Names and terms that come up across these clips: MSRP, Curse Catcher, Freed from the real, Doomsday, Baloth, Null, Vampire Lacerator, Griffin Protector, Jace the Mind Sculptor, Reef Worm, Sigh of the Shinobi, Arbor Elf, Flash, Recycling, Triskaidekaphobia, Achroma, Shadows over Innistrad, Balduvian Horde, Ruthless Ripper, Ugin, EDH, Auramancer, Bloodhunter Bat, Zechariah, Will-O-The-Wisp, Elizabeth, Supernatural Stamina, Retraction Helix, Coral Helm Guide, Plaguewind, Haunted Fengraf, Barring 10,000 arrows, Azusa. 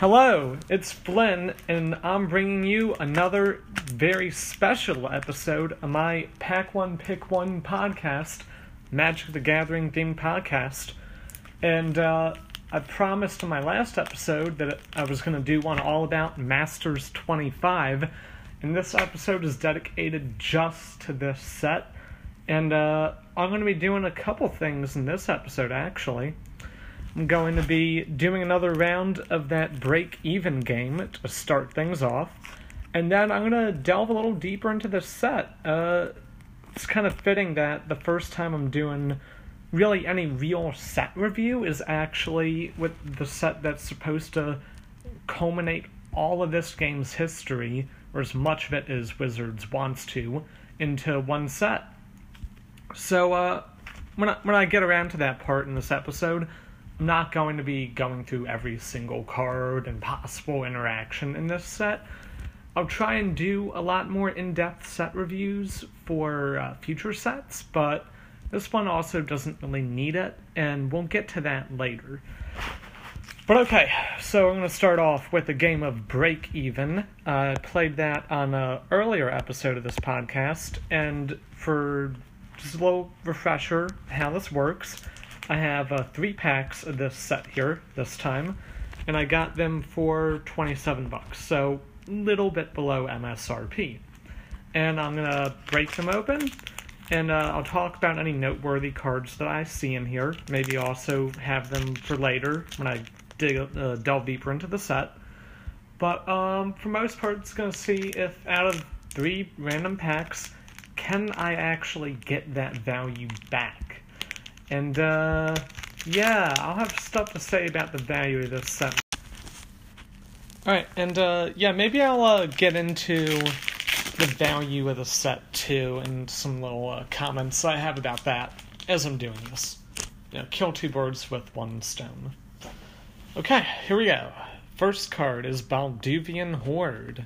Hello, it's Flynn, and I'm bringing you another very special episode of my Pack One, Pick One podcast, Magic the Gathering themed podcast. And I promised in my last episode that I was going to do one all about Masters 25, and this episode is dedicated just to this set. And I'm going to be doing a couple things in this episode, actually. I'm going to be doing another round of that break-even game to start things off. And then I'm going to delve a little deeper into this set. It's kind of fitting that the first time I'm doing really any real set review is actually with the set that's supposed to culminate all of this game's history, or as much of it as Wizards wants to, into one set. So when I get around to that part in this episode, I'm not going to be going through every single card and possible interaction in this set. I'll try and do a lot more in-depth set reviews for future sets, but this one also doesn't really need it, and we'll get to that later. But okay, so I'm going to start off with a game of Break Even. I played that on an earlier episode of this podcast, and for just a little refresher how this works, I have three packs of this set here this time, and I got them for $27, so a little bit below MSRP. And I'm going to break them open, and I'll talk about any noteworthy cards that I see in here, maybe also have them for later when I delve deeper into the set. But for most part, it's going to see if out of three random packs, can I actually get that value back? And, yeah, I'll have stuff to say about the value of this set. Alright, and, yeah, maybe I'll get into the value of the set, too, and some little comments I have about that as I'm doing this. You know, kill two birds with one stone. Okay, here we go. First card is Balduvian Horde.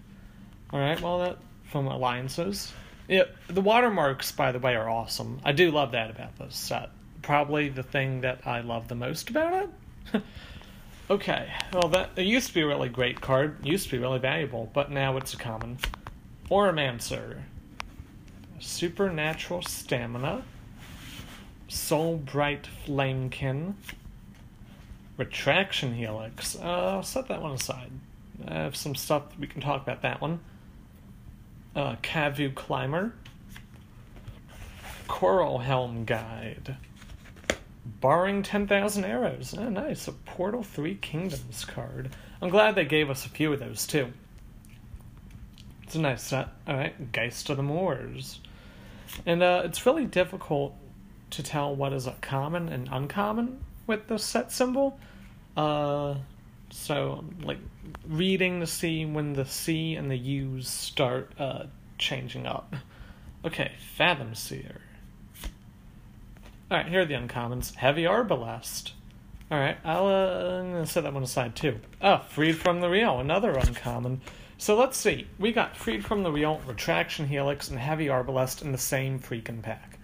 Alright, well, that from Alliances. Yeah, the watermarks, by the way, are awesome. I do love that about this set. Probably the thing that I love the most about it. Okay, well, it used to be a really great card, used to be really valuable, but now it's a common. Auramancer, Supernatural Stamina, Soul Bright Flamekin, Retraction Helix. I'll set that one aside. I have some stuff we can talk about that one. Cavu Climber, Coral Helm Guide. Barring 10,000 arrows. Oh, nice. A Portal 3 Kingdoms card. I'm glad they gave us a few of those, too. It's a nice set. Alright, Geist of the Moors. And it's really difficult to tell what is a common and uncommon with the set symbol. So, like, reading to see when the C and the U's start changing up. Okay, Fathom Seer. Alright, here are the uncommons. Heavy Arbalest. Alright, I'm going to set that one aside too. Oh, Freed from the real, another uncommon. So let's see. We got Freed from the real, Retraction Helix, and Heavy Arbalest in the same freaking pack.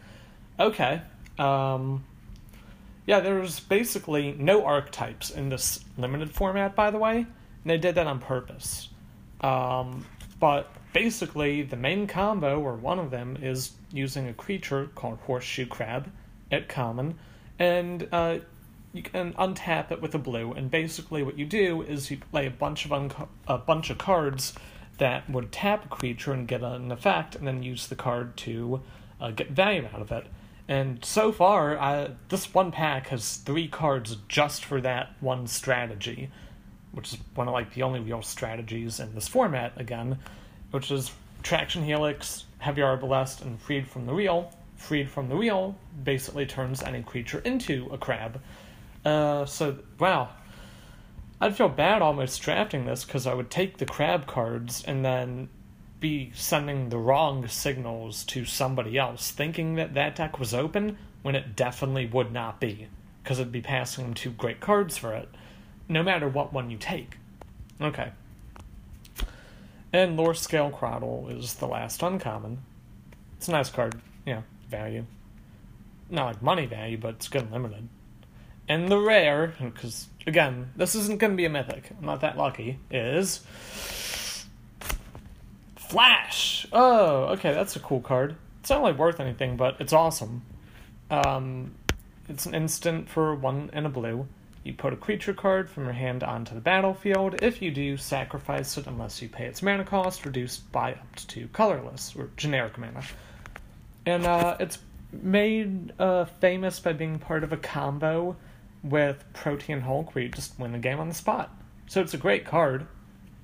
Okay. Yeah, there's basically no archetypes in this limited format, by the way. And they did that on purpose. But basically, the main combo, or one of them, is using a creature called Horseshoe Crab at common, and you can untap it with a blue, and basically what you do is you play a bunch of cards that would tap a creature and get an effect, and then use the card to get value out of it. And so far, this one pack has three cards just for that one strategy, which is one of like the only real strategies in this format, again, which is Traction Helix, Heavy Arbalest, and Freed from the real. Freed from the Wheel basically turns any creature into a crab. So, wow. I'd feel bad almost drafting this because I would take the crab cards and then be sending the wrong signals to somebody else, thinking that that deck was open when it definitely would not be, because it'd be passing them two great cards for it, no matter what one you take. Okay. And Lore Scale Craddle is the last uncommon. It's a nice card, yeah. Value. Not like money value, but it's good and limited. And the rare, because, again, this isn't going to be a mythic, I'm not that lucky, is Flash! Oh, okay, that's a cool card. It's not really worth anything, but it's awesome. It's an instant for 1 and a blue. You put a creature card from your hand onto the battlefield. If you do, sacrifice it unless you pay its mana cost, reduced by up to 2 colorless, or generic mana. And it's made famous by being part of a combo with Protean Hulk, where you just win the game on the spot. So it's a great card,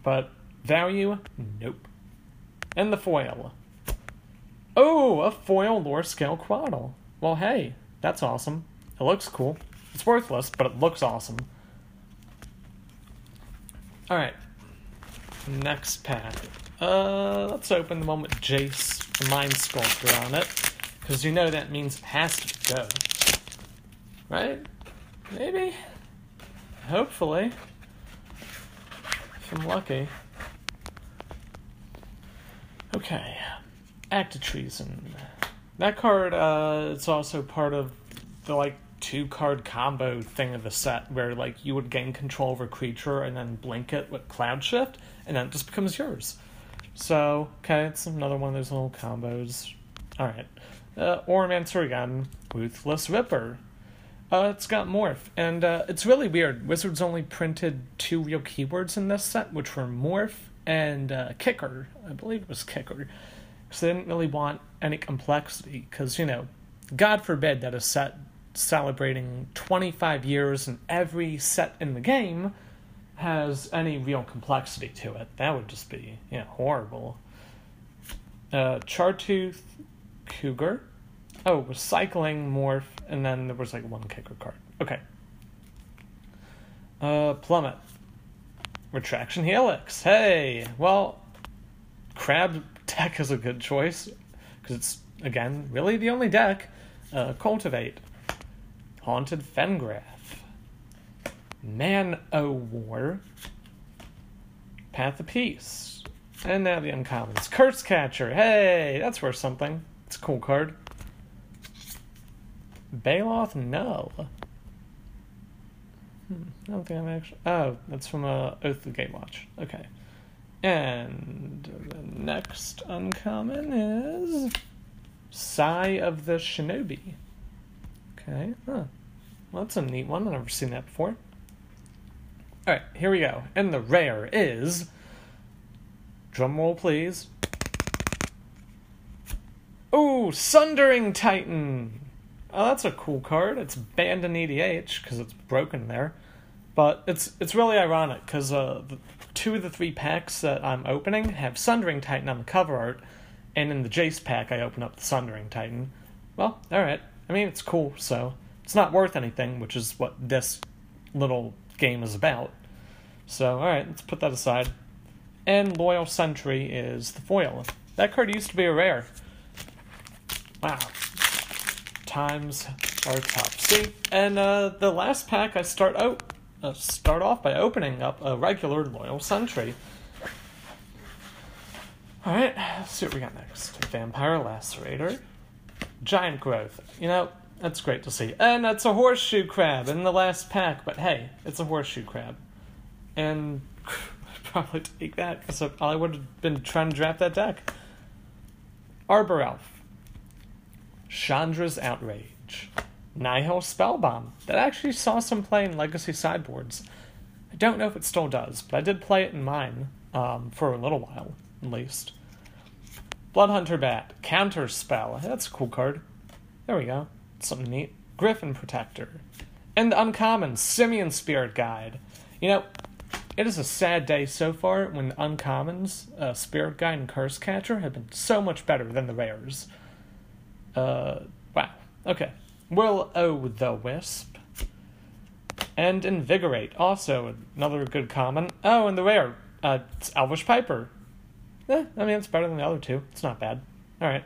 but value? Nope. And the foil. Oh, a foil Lore Scale Craddle. Well, hey, that's awesome. It looks cool. It's worthless, but it looks awesome. Alright. Next pack. Let's open the one with Jace the Mind Sculptor on it, because you know that means it has to go. Right? Maybe? Hopefully. If I'm lucky. Okay. Act of Treason. That card, it's also part of the, 2-card combo thing of the set, where, you would gain control over a creature and then blink it with Cloud Shift, and then it just becomes yours. So, okay, it's another one of those little combos. Alright. Auramancer again. Ruthless Ripper. It's got Morph, and it's really weird. Wizards only printed 2 real keywords in this set, which were Morph and Kicker. I believe it was Kicker. Because they didn't really want any complexity, because, God forbid that a set celebrating 25 years and every set in the game has any real complexity to it. That would just be, horrible. Chartooth, Cougar. Oh, Recycling, Morph, and then there was 1 kicker card. Okay. Plummet. Retraction Helix. Hey! Well, Crab deck is a good choice, because it's, again, really the only deck. Cultivate. Haunted Fengraf. Man-O-War. Path of Peace. And now the uncommons. Curse Catcher. Hey! That's worth something. It's a cool card. Baloth Null. I don't think I'm actually... Oh, that's from Oath of the Gatewatch. Okay. And the next uncommon is Sigh of the Shinobi. Okay. Huh. Well, that's a neat one. I've never seen that before. Alright, here we go. And the rare is... Drumroll, please. Ooh, Sundering Titan! Oh, that's a cool card. It's banned in EDH, because it's broken there. But it's really ironic, because 2 of the 3 packs that I'm opening have Sundering Titan on the cover art, and in the Jace pack I open up the Sundering Titan. Well, alright. I mean, it's cool, so it's not worth anything, which is what this little game is about. So, alright, let's put that aside. And Loyal Sentry is the foil. That card used to be a rare. Wow. Times are tough. See, and the last pack I start off by opening up a regular Loyal Sentry. Alright, let's see what we got next. Vampire Lacerator. Giant Growth. That's great to see. And that's a Horseshoe Crab in the last pack, but hey, it's a Horseshoe Crab. And I'd probably take that, because I would have been trying to draft that deck. Arbor Elf. Chandra's Outrage. Nihil Spellbomb. That actually saw some play in Legacy sideboards. I don't know if it still does, but I did play it in mine, for a little while, at least. Bloodhunter Bat. Counterspell. That's a cool card. There we go. Something neat. Griffin Protector. And the uncommon, Simian Spirit Guide. It is a sad day so far when the uncommons, Spirit Guide and Curse Catcher, have been so much better than the rares. Wow. Okay. Will-O-the-Wisp. And Invigorate. Also, another good common. Oh, and the rare. It's Elvish Piper. It's better than the other two. It's not bad. Alright.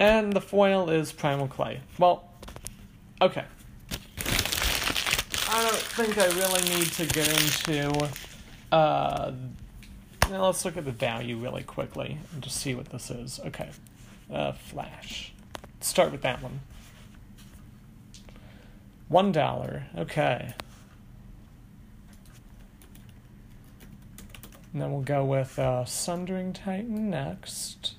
And the foil is Primal Clay. Well, okay. I don't think I really need to get into, now let's look at the value really quickly and just see what this is. Okay. Flash. Start with that one. $1, okay. And then we'll go with Sundering Titan next.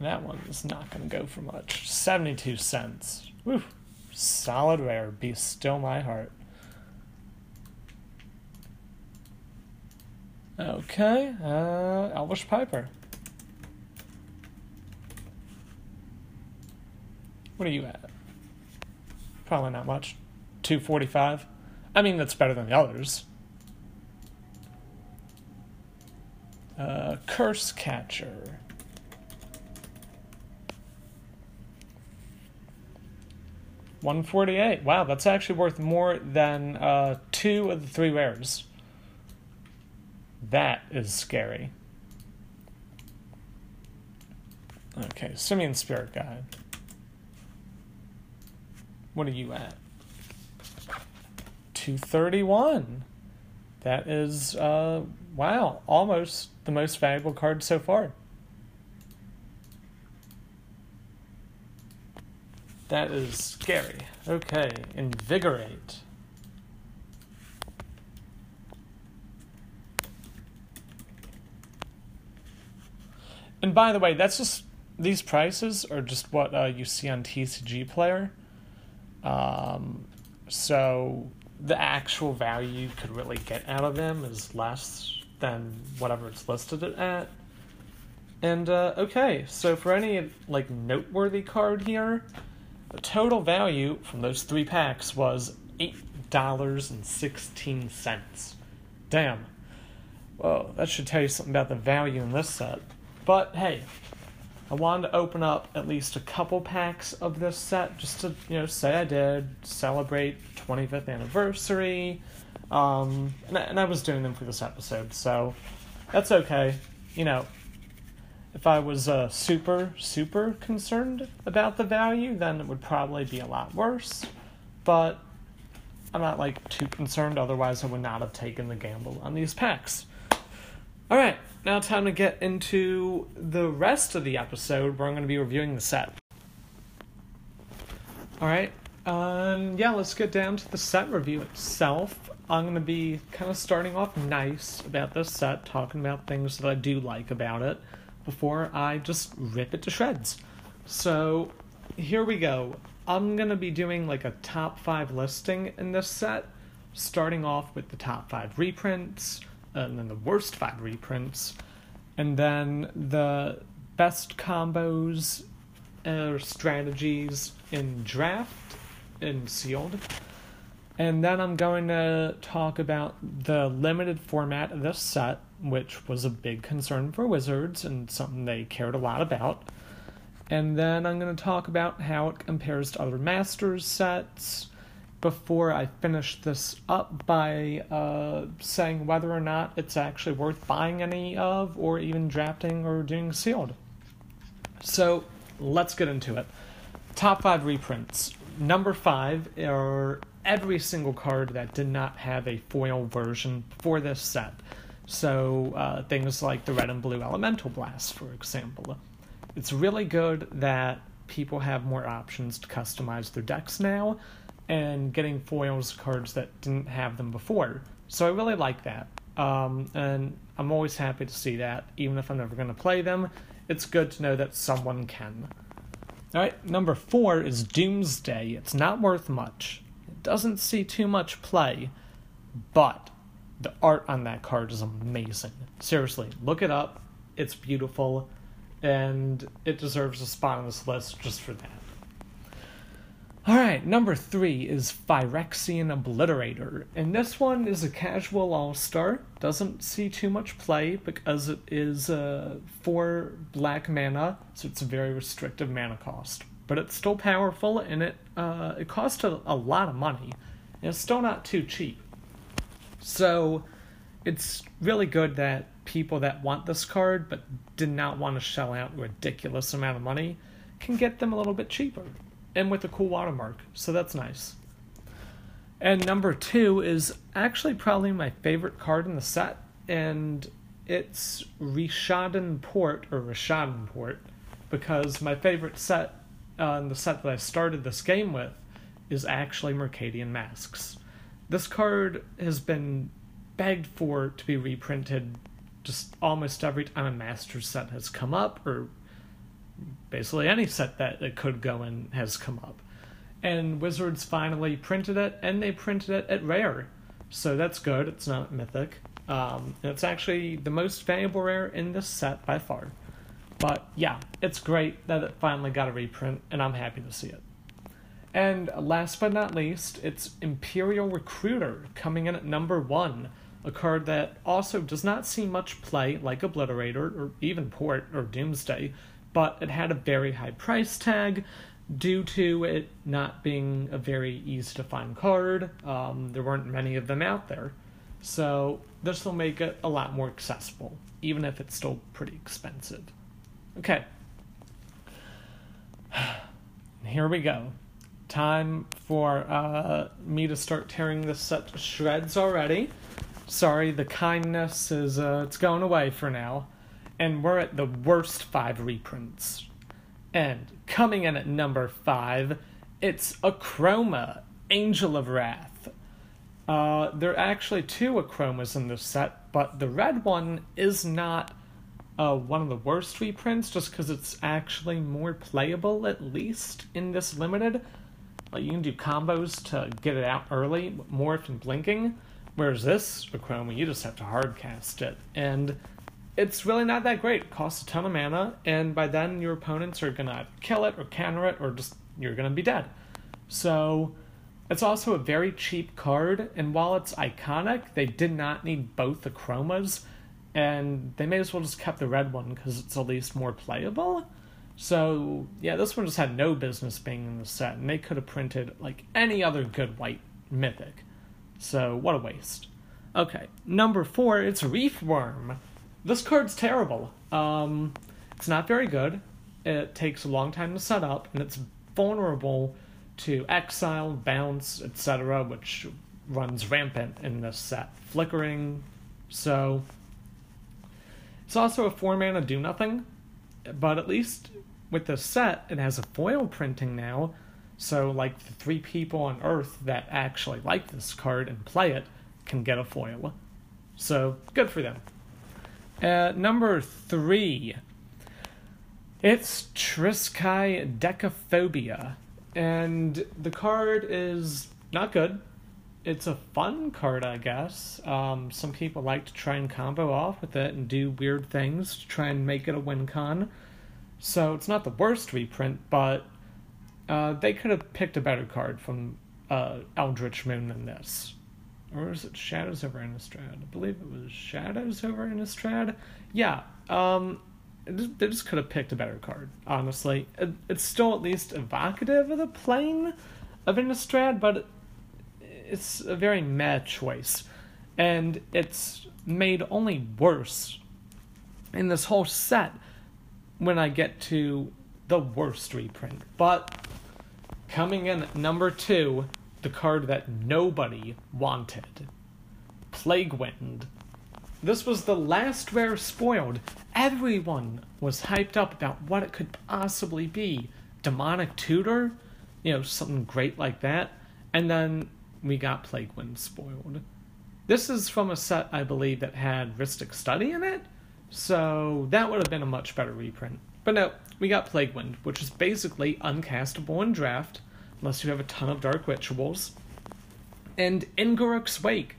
That one's not going to go for much. 72 cents. Woo! Solid rare. Be still my heart. Okay, Elvish Piper. What are you at? Probably not much. 245. I mean, that's better than the others. Curse Catcher. $148. Wow, that's actually worth more than two of the three rares. That is scary. Okay, Simian Spirit Guide. What are you at? 231. That is, wow, almost the most valuable card so far. That is scary. Okay, Invigorate. And by the way, that's just, these prices are just what you see on TCG Player. So the actual value you could really get out of them is less than whatever it's listed it at. And, okay, so for any, like, noteworthy card here, the total value from those three packs was $8.16. Damn. Whoa, that should tell you something about the value in this set. But, hey, I wanted to open up at least a couple packs of this set just to, you know, say I did, celebrate 25th anniversary, and I was doing them for this episode, so that's okay. You know, if I was super concerned about the value, then it would probably be a lot worse, but I'm not, like, too concerned, otherwise I would not have taken the gamble on these packs. All right, now time to get into the rest of the episode where I'm going to be reviewing the set. All right, yeah, let's get down to the set review itself. I'm going to be kind of starting off nice about this set, talking about things that I do like about it before I just rip it to shreds. So here we go. I'm going to be doing like a top 5 listing in this set, starting off with the top 5 reprints, and then the worst 5 reprints, and then the best combos or strategies in draft, in sealed, and then I'm going to talk about the limited format of this set, which was a big concern for Wizards and something they cared a lot about, and then I'm going to talk about how it compares to other Masters sets, before I finish this up by saying whether or not it's actually worth buying any of, or even drafting or doing sealed. So let's get into it. Top 5 reprints. Number 5 are every single card that did not have a foil version for this set. So things like the red and blue Elemental Blast, for example. It's really good that people have more options to customize their decks now, and getting foils cards that didn't have them before. So I really like that. And I'm always happy to see that, even if I'm never going to play them. It's good to know that someone can. Alright, number 4 is Doomsday. It's not worth much. It doesn't see too much play, but the art on that card is amazing. Seriously, look it up. It's beautiful, and it deserves a spot on this list just for that. Alright, number 3 is Phyrexian Obliterator, and this one is a casual all-star, doesn't see too much play because it is 4 black mana, so it's a very restrictive mana cost, but it's still powerful, and it costs a lot of money, and it's still not too cheap. So it's really good that people that want this card but did not want to shell out a ridiculous amount of money can get them a little bit cheaper. And with a cool watermark, so that's nice. And number 2 is actually probably my favorite card in the set, and it's Rishadan Port, or Rishadanport, because my favorite set, and the set that I started this game with, is actually Mercadian Masks. This card has been begged for to be reprinted just almost every time a Masters set has come up, or basically any set that it could go in has come up. And Wizards finally printed it, and they printed it at rare. So that's good, it's not mythic. And it's actually the most valuable rare in this set by far. But yeah, it's great that it finally got a reprint, and I'm happy to see it. And last but not least, it's Imperial Recruiter, coming in at number 1, a card that also does not see much play, like Obliterator, or even Port, or Doomsday, but it had a very high price tag due to it not being a very easy-to-find card. There weren't many of them out there, so this will make it a lot more accessible, even if it's still pretty expensive. Okay. Here we go. Time for me to start tearing this set to shreds already. Sorry, the kindness is it's going away for now, and we're at the worst 5 reprints. And coming in at number 5, it's Achroma, Angel of Wrath. There are actually 2 Achromas in this set, but the red one is not one of the worst reprints, just because it's actually more playable, at least in this limited. Like, you can do combos to get it out early, morph and blinking, whereas this Achroma, you just have to hardcast it, and it's really not that great. It costs a ton of mana, and by then your opponents are gonna kill it or counter it, or just you're gonna be dead. So it's also a very cheap card, and while it's iconic, they did not need both Achromas, and they may as well just kept the red one because it's at least more playable. So, yeah, this one just had no business being in the set, and they could have printed, like, any other good white mythic. So, what a waste. Okay, number 4, it's Reef Worm. This card's terrible. It's not very good, it takes a long time to set up, and it's vulnerable to exile, bounce, etc., which runs rampant in this set. Flickering, so... It's also a 4-mana do-nothing, but at least... with this set, it has a foil printing now, so like the 3 people on Earth that actually like this card and play it can get a foil. So, good for them. Number 3, it's Triskaidekaphobia, and the card is not good. It's a fun card, I guess. Some people like to try and combo off with it and do weird things to try and make it a win-con. So it's not the worst reprint, but they could have picked a better card from Eldritch Moon than this. Or is it Shadows over Innistrad? I believe it was Shadows over Innistrad. Yeah, they just could have picked a better card, honestly. It's still at least evocative of the plane of Innistrad, but it's a very meh choice. And it's made only worse in this whole set when I get to the worst reprint. But coming in at number 2, the card that nobody wanted, Plaguewind. This was the last rare spoiled. Everyone was hyped up about what it could possibly be. Demonic Tutor, you know, something great like that. And then we got Plaguewind spoiled. This is from a set, I believe, that had Rhystic Study in it. So that would have been a much better reprint. But no, we got Plaguewind, which is basically uncastable in draft, unless you have a ton of Dark Rituals. And Ingorok's Wake,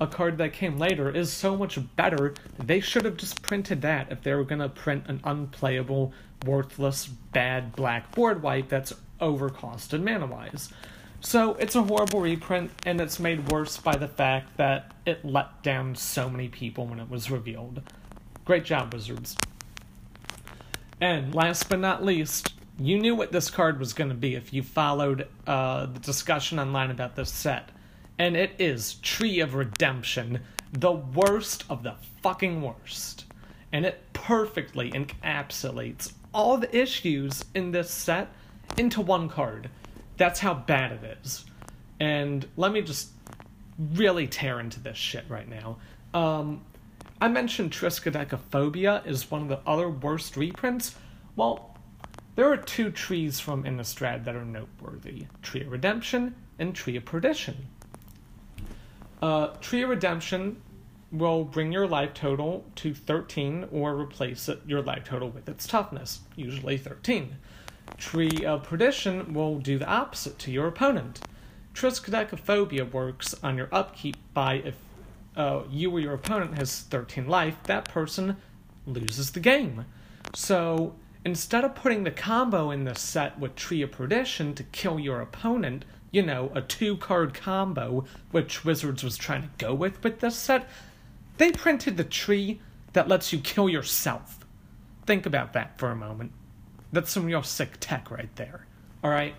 a card that came later, is so much better. They should have just printed that if they were going to print an unplayable, worthless, bad black board wipe that's overcosted mana-wise. So it's a horrible reprint, and it's made worse by the fact that it let down so many people when it was revealed. Great job, Wizards. And last but not least, you knew what this card was going to be if you followed the discussion online about this set. And it is Tree of Redemption, the worst of the fucking worst. And it perfectly encapsulates all the issues in this set into one card. That's how bad it is. And let me just really tear into this shit right now. I mentioned Triskaidekaphobia is one of the other worst reprints. Well, there are two trees from Innistrad that are noteworthy. Tree of Redemption and Tree of Perdition. Tree of Redemption will bring your life total to 13 or replace your life total with its toughness, usually 13. Tree of Perdition will do the opposite to your opponent. Triskaidekaphobia works on your upkeep by if you or your opponent has 13 life, that person loses the game. So instead of putting the combo in the set with Tree of Perdition to kill your opponent, you know, a 2-card combo, which Wizards was trying to go with this set, they printed the tree that lets you kill yourself. Think about that for a moment. That's some real sick tech right there. Alright?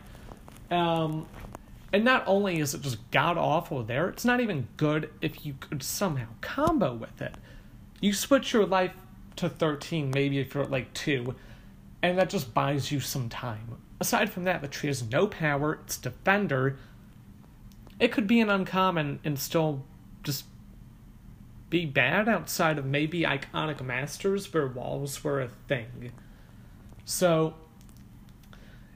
And not only is it just god-awful there, it's not even good if you could somehow combo with it. You switch your life to 13, maybe if you're at like 2, and that just buys you some time. Aside from that, the tree has no power, it's defender. It could be an uncommon and still just be bad outside of maybe Iconic Masters where walls were a thing. So,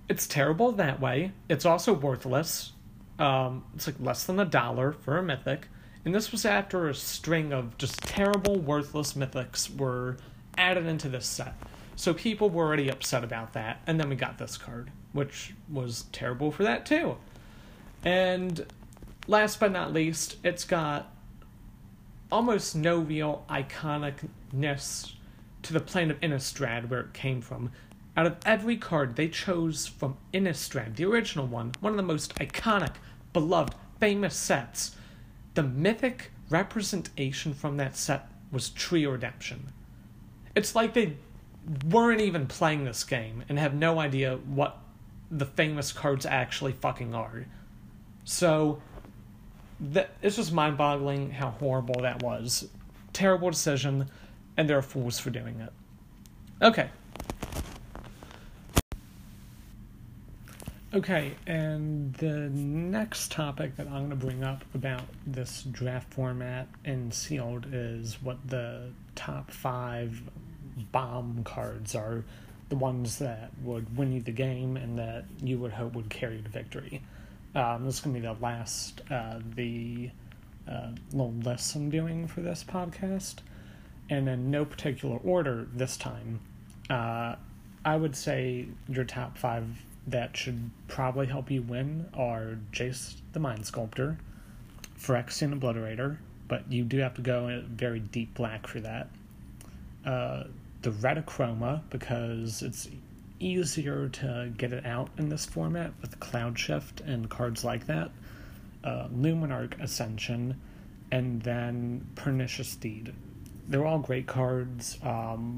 it's terrible that way. It's also worthless. It's like less than $1 for a mythic. And this was after a string of just terrible, worthless mythics were added into this set. So people were already upset about that. And then we got this card, which was terrible for that too. And last but not least, it's got almost no real iconicness to the plane of Innistrad where it came from. Out of every card they chose from Innistrad, the original one of the most iconic, beloved, famous sets, the mythic representation from that set was Tree of Redemption. It's like they weren't even playing this game and have no idea what the famous cards actually fucking are. So, it's just mind-boggling how horrible that was. Terrible decision, and they're fools for doing it. Okay. Okay, and the next topic that I'm going to bring up about this draft format in Sealed is what the top 5 bomb cards are, the ones that would win you the game and that you would hope would carry you to victory. This is going to be the last little list I'm doing for this podcast, and in no particular order this time. I would say your top 5 that should probably help you win are Jace the Mind Sculptor, Phyrexian Obliterator, but you do have to go very deep black for that. The Redachroma, because it's easier to get it out in this format with Cloud Shift and cards like that. Luminarch Ascension, and then Pernicious Deed. They're all great cards. And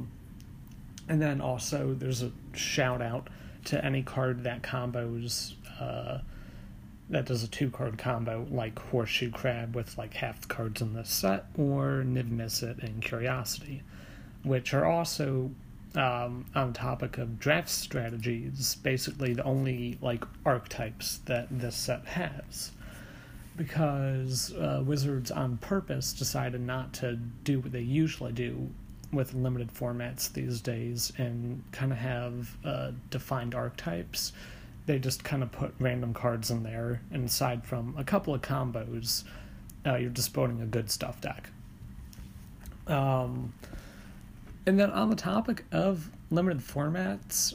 then also there's a shout out to any card that combos, that does a 2-card combo, like Horseshoe Crab with like half the cards in this set, or Niv-Mizzet and Curiosity, which are also on topic of draft strategies, basically the only like archetypes that this set has. Because Wizards on purpose decided not to do what they usually do with limited formats these days and kind of have defined archetypes. They just kind of put random cards in there, and aside from a couple of combos, you're just building a good stuff deck. And then on the topic of limited formats,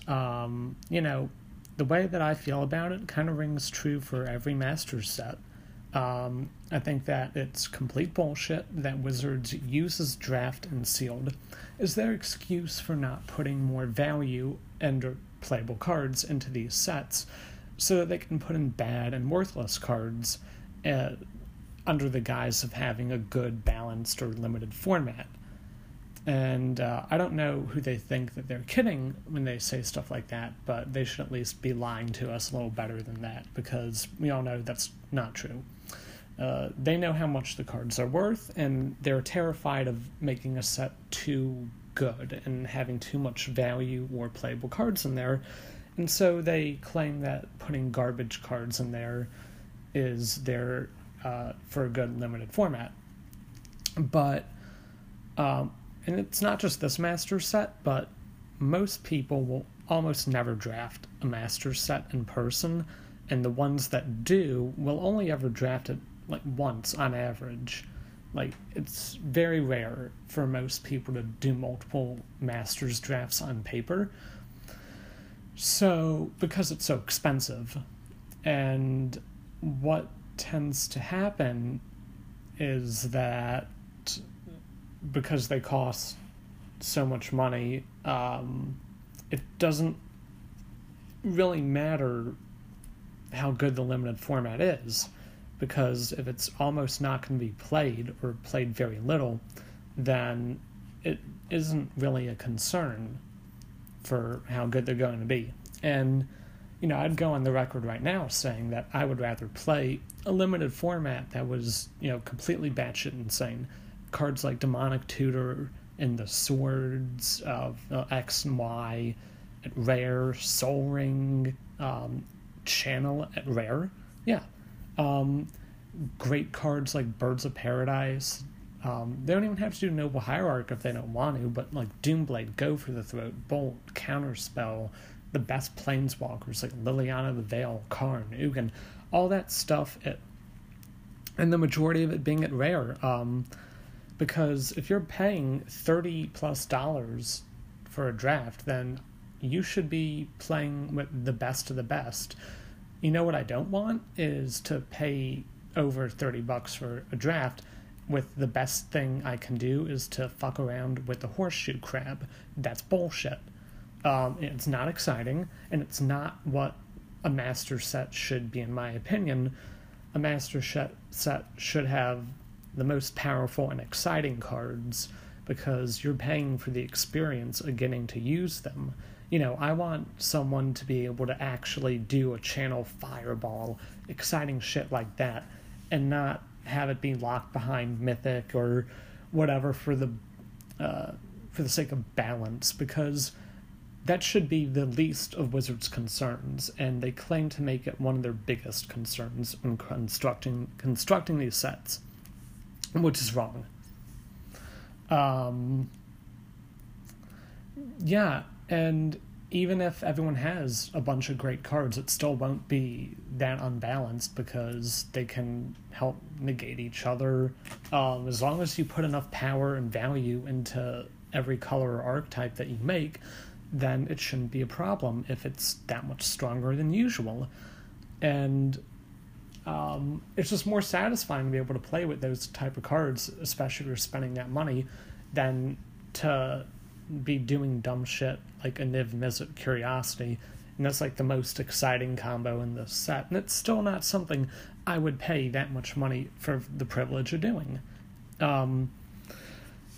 you know, the way that I feel about it kind of rings true for every Masters set. I think that it's complete bullshit that Wizards uses draft and sealed as their excuse for not putting more value and playable cards into these sets so that they can put in bad and worthless cards under the guise of having a good, balanced, or limited format. And I don't know who they think that they're kidding when they say stuff like that, but they should at least be lying to us a little better than that, because we all know that's not true. They know how much the cards are worth, and they're terrified of making a set too good and having too much value or playable cards in there, and so they claim that putting garbage cards in there is there for a good limited format. But And it's not just this Masters set, but most people will almost never draft a Masters set in person, and the ones that do will only ever draft it like once on average. Like, it's very rare for most people to do multiple Masters drafts on paper. So, because it's so expensive, and what tends to happen is that because they cost so much money, it doesn't really matter how good the limited format is, because if it's almost not going to be played or played very little, then it isn't really a concern for how good they're going to be. And, you know, I'd go on the record right now saying that I would rather play a limited format that was, you know, completely batshit insane. Cards like Demonic Tutor and the Swords of X and Y at rare, Soul Ring, Channel at rare. Yeah. Great cards like Birds of Paradise. They don't even have to do Noble Hierarch if they don't want to, but like Doomblade, Go for the Throat, Bolt, Counterspell, the best Planeswalkers like Liliana the Veil, Karn, Ugin, all that stuff, and the majority of it being at rare. Because if you're paying $30+ for a draft, then you should be playing with the best of the best. You know what I don't want is to pay over $30 for a draft with the best thing I can do is to fuck around with the horseshoe crab. That's bullshit. It's not exciting, and it's not what a master set should be, in my opinion. A master set should have the most powerful and exciting cards, because you're paying for the experience of getting to use them. You know, I want someone to be able to actually do a channel fireball, exciting shit like that, and not have it be locked behind Mythic or whatever for the sake of balance, because that should be the least of Wizards' concerns, and they claim to make it one of their biggest concerns in constructing these sets, which is wrong. Yeah, and even if everyone has a bunch of great cards, it still won't be that unbalanced, because they can help negate each other. As long as you put enough power and value into every color or archetype that you make, then it shouldn't be a problem if it's that much stronger than usual. And it's just more satisfying to be able to play with those type of cards, especially if you're spending that money, than to be doing dumb shit like a Niv-Mizzet Curiosity, and that's like the most exciting combo in this set, and it's still not something I would pay that much money for the privilege of doing.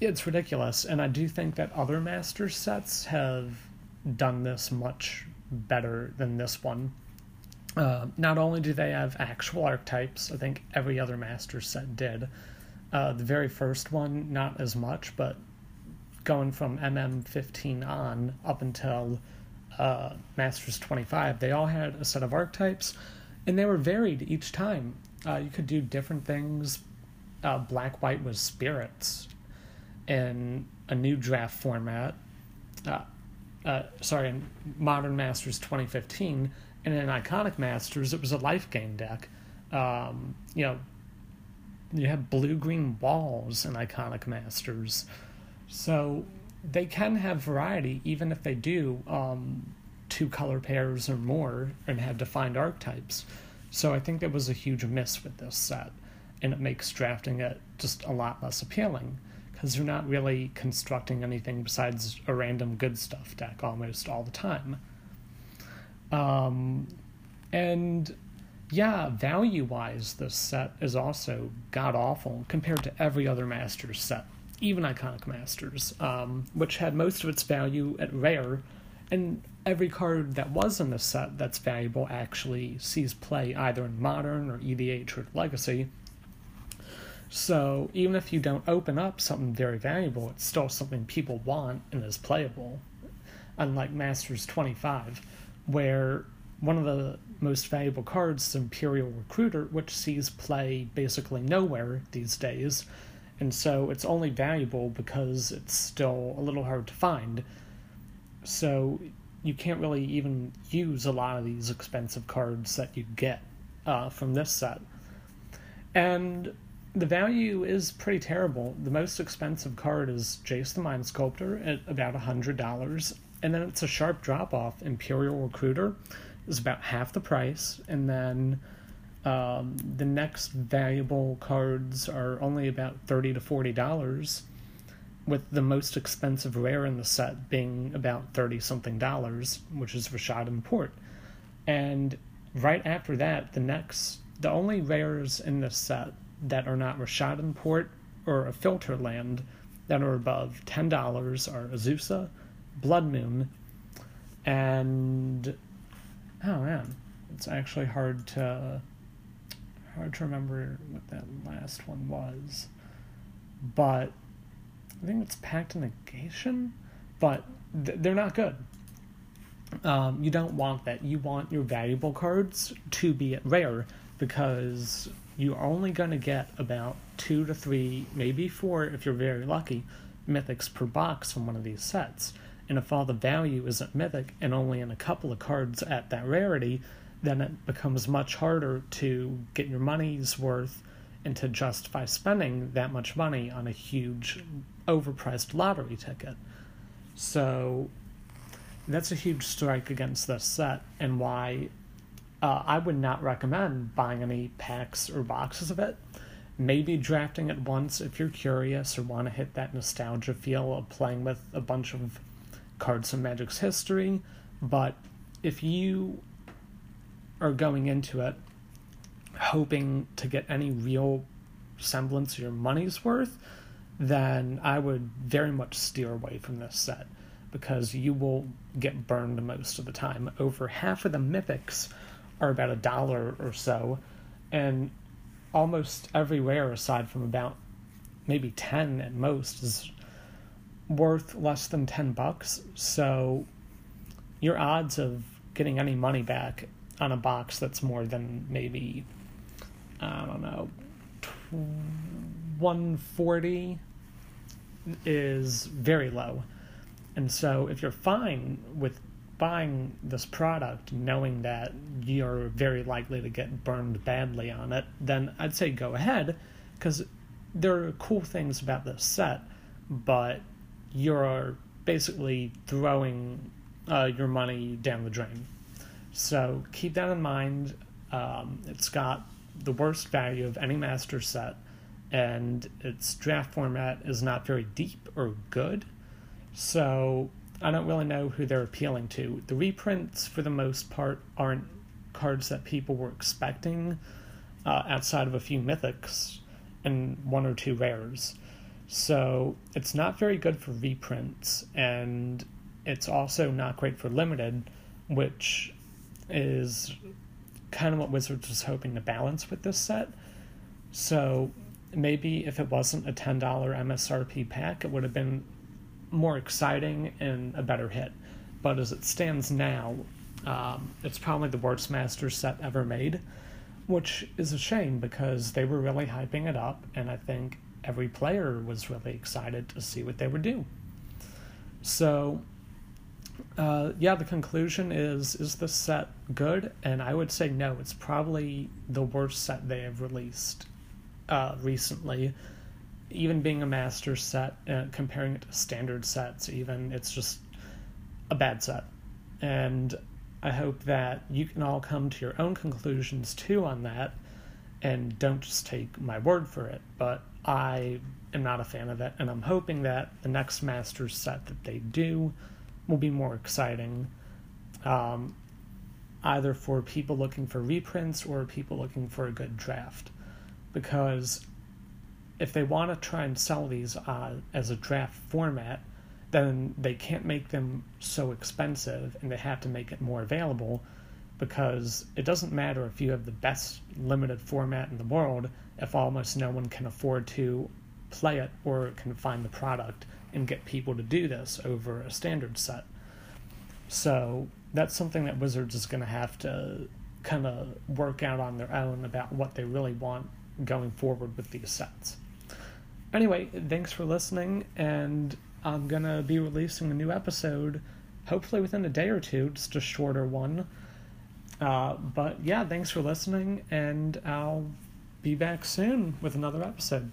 It's ridiculous, and I do think that other master sets have done this much better than this one. Not only do they have actual archetypes, I think every other master set did. The very first one, not as much, but going from MM15 on up until Masters 25, they all had a set of archetypes, and they were varied each time. You could do different things. Black-White was Spirits in a new draft format. In Modern Masters 2015, and in Iconic Masters, it was a life gain deck. You know, you have blue-green walls in Iconic Masters. So they can have variety, even if they do two color pairs or more and have defined archetypes. So I think that was a huge miss with this set, and it makes drafting it just a lot less appealing, because you're not really constructing anything besides a random good stuff deck almost all the time. And yeah, value-wise, this set is also god-awful compared to every other Masters set, even Iconic Masters, which had most of its value at rare, and every card that was in the set that's valuable actually sees play either in Modern or EDH or Legacy. So even if you don't open up something very valuable, it's still something people want and is playable, unlike Masters 25, where one of the most valuable cards is Imperial Recruiter, which sees play basically nowhere these days, and so it's only valuable because it's still a little hard to find. So you can't really even use a lot of these expensive cards that you get from this set. And the value is pretty terrible. The most expensive card is Jace the Mind Sculptor at about $100, and then it's a sharp drop-off. Imperial Recruiter is about half the price, and then the next valuable cards are only about $30 to $40, with the most expensive rare in the set being about $30-something, which is Rishadan Port. And right after that, the only rares in this set that are not Rishadan Port or a filter land that are above $10 are Azusa, Blood Moon, and it's actually hard to remember what that last one was, but I think it's Pact Negation, but they're not good. You don't want that. You want your valuable cards to be at rare, because you're only going to get about 2 to 3, maybe 4 if you're very lucky, mythics per box from one of these sets. And if all the value isn't mythic and only in a couple of cards at that rarity, then it becomes much harder to get your money's worth and to justify spending that much money on a huge overpriced lottery ticket. So that's a huge strike against this set, and why I would not recommend buying any packs or boxes of it. Maybe drafting it once if you're curious or want to hit that nostalgia feel of playing with a bunch of cards from Magic's history, but if you are going into it hoping to get any real semblance of your money's worth, then I would very much steer away from this set, because you will get burned most of the time. Over half of the mythics are about $1 or so, and almost every rare aside from about maybe 10 at most is worth less than $10, so your odds of getting any money back on a box that's more than maybe, 140 is very low. And so if you're fine with buying this product knowing that you're very likely to get burned badly on it, then I'd say go ahead, because there are cool things about this set, but you're basically throwing your money down the drain. So keep that in mind. It's got the worst value of any master set, and its draft format is not very deep or good, so I don't really know who they're appealing to. The reprints, for the most part, aren't cards that people were expecting outside of a few mythics and 1 or 2 rares. So it's not very good for reprints, and it's also not great for limited, which is kind of what Wizards was hoping to balance with this set. So maybe if it wasn't a $10 MSRP pack, it would have been more exciting and a better hit. But as it stands now, it's probably the worst master set ever made, which is a shame because they were really hyping it up, and I think every player was really excited to see what they would do. So the conclusion is this set good? And I would say no. It's probably the worst set they have released recently. Even being a master set, comparing it to standard sets, even, it's just a bad set. And I hope that you can all come to your own conclusions too on that, and don't just take my word for it. But I am not a fan of it, and I'm hoping that the next master set that they do will be more exciting, either for people looking for reprints or people looking for a good draft. Because if they want to try and sell these as a draft format, then they can't make them so expensive, and they have to make it more available, because it doesn't matter if you have the best limited format in the world if almost no one can afford to play it or can find the product and get people to do this over a standard set. So that's something that Wizards is going to have to kind of work out on their own about what they really want going forward with these sets. Anyway, thanks for listening, and I'm gonna be releasing a new episode, hopefully within a day or two, just a shorter one. But yeah, thanks for listening, and I'll be back soon with another episode.